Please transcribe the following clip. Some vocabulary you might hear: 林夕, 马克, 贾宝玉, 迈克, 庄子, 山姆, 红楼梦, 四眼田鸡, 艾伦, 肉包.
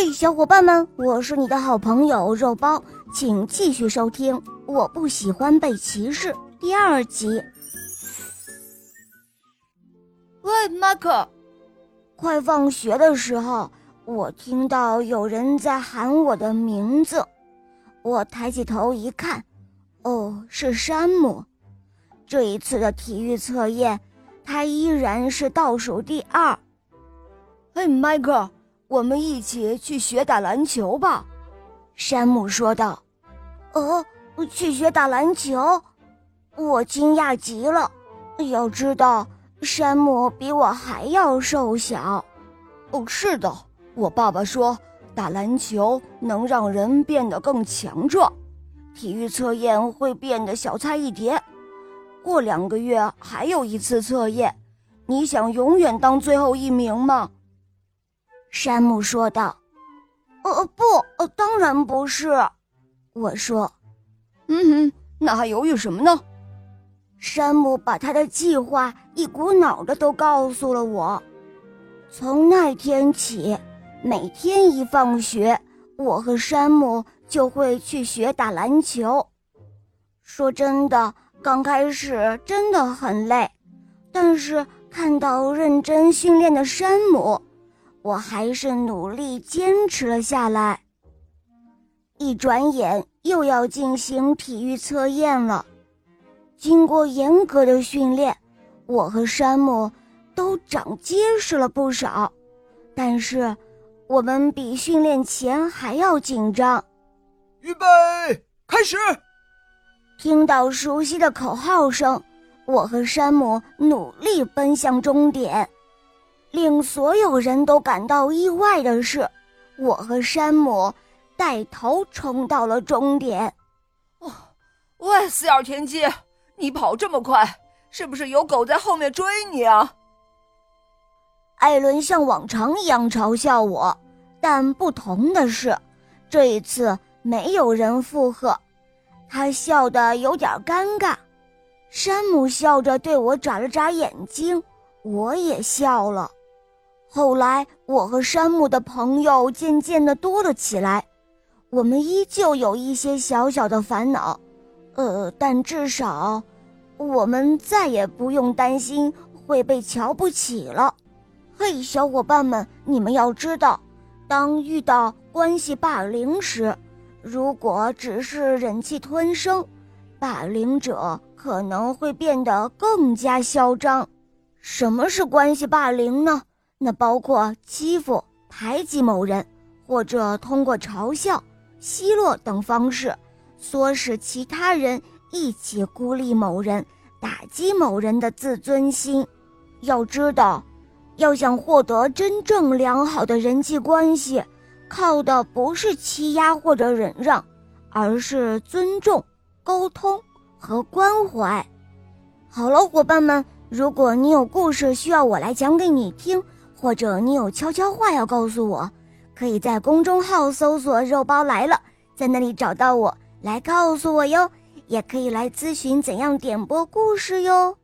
嘿，小伙伴们，我是你的好朋友肉包，请继续收听我不喜欢被歧视第二集。喂，马克，快放学的时候，我听到有人在喊我的名字。我抬起头一看，哦，是山姆。这一次的体育测验，他依然是倒数第二。嘿，迈克，我们一起去学打篮球吧，山姆说道。哦，去学打篮球？我惊讶极了。要知道，山姆比我还要瘦小。哦，是的，我爸爸说，打篮球能让人变得更强壮，体育测验会变得小菜一碟。过2个月还有一次测验，你想永远当最后一名吗？山姆说道。不，当然不是，我说。那还犹豫什么呢？山姆把他的计划一股脑的都告诉了我。从那天起，每天一放学，我和山姆就会去学打篮球。说真的，刚开始真的很累，但是看到认真训练的山姆，我还是努力坚持了下来。一转眼又要进行体育测验了。经过严格的训练，我和山姆都长结实了不少，但是我们比训练前还要紧张。预备，开始！听到熟悉的口号声，我和山姆努力奔向终点。令所有人都感到意外的是，我和山姆带头冲到了终点。哦，喂，四眼田鸡，你跑这么快，是不是有狗在后面追你啊？艾伦像往常一样嘲笑我，但不同的是，这一次没有人附和。他笑得有点尴尬，山姆笑着对我眨了眨眼睛，我也笑了。后来我和山姆的朋友渐渐地多了起来，我们依旧有一些小小的烦恼，但至少我们再也不用担心会被瞧不起了。嘿，小伙伴们，你们要知道，当遇到关系霸凌时，如果只是忍气吞声，霸凌者可能会变得更加嚣张。什么是关系霸凌呢？那包括欺负、排挤某人，或者通过嘲笑、奚落等方式，唆使其他人一起孤立某人，打击某人的自尊心。要知道，要想获得真正良好的人际关系，靠的不是欺压或者忍让，而是尊重、沟通和关怀。好了，伙伴们，如果你有故事需要我来讲给你听，或者你有悄悄话要告诉我，可以在公众号搜索肉包来了，在那里找到我，来告诉我哟，也可以来咨询怎样点播故事哟。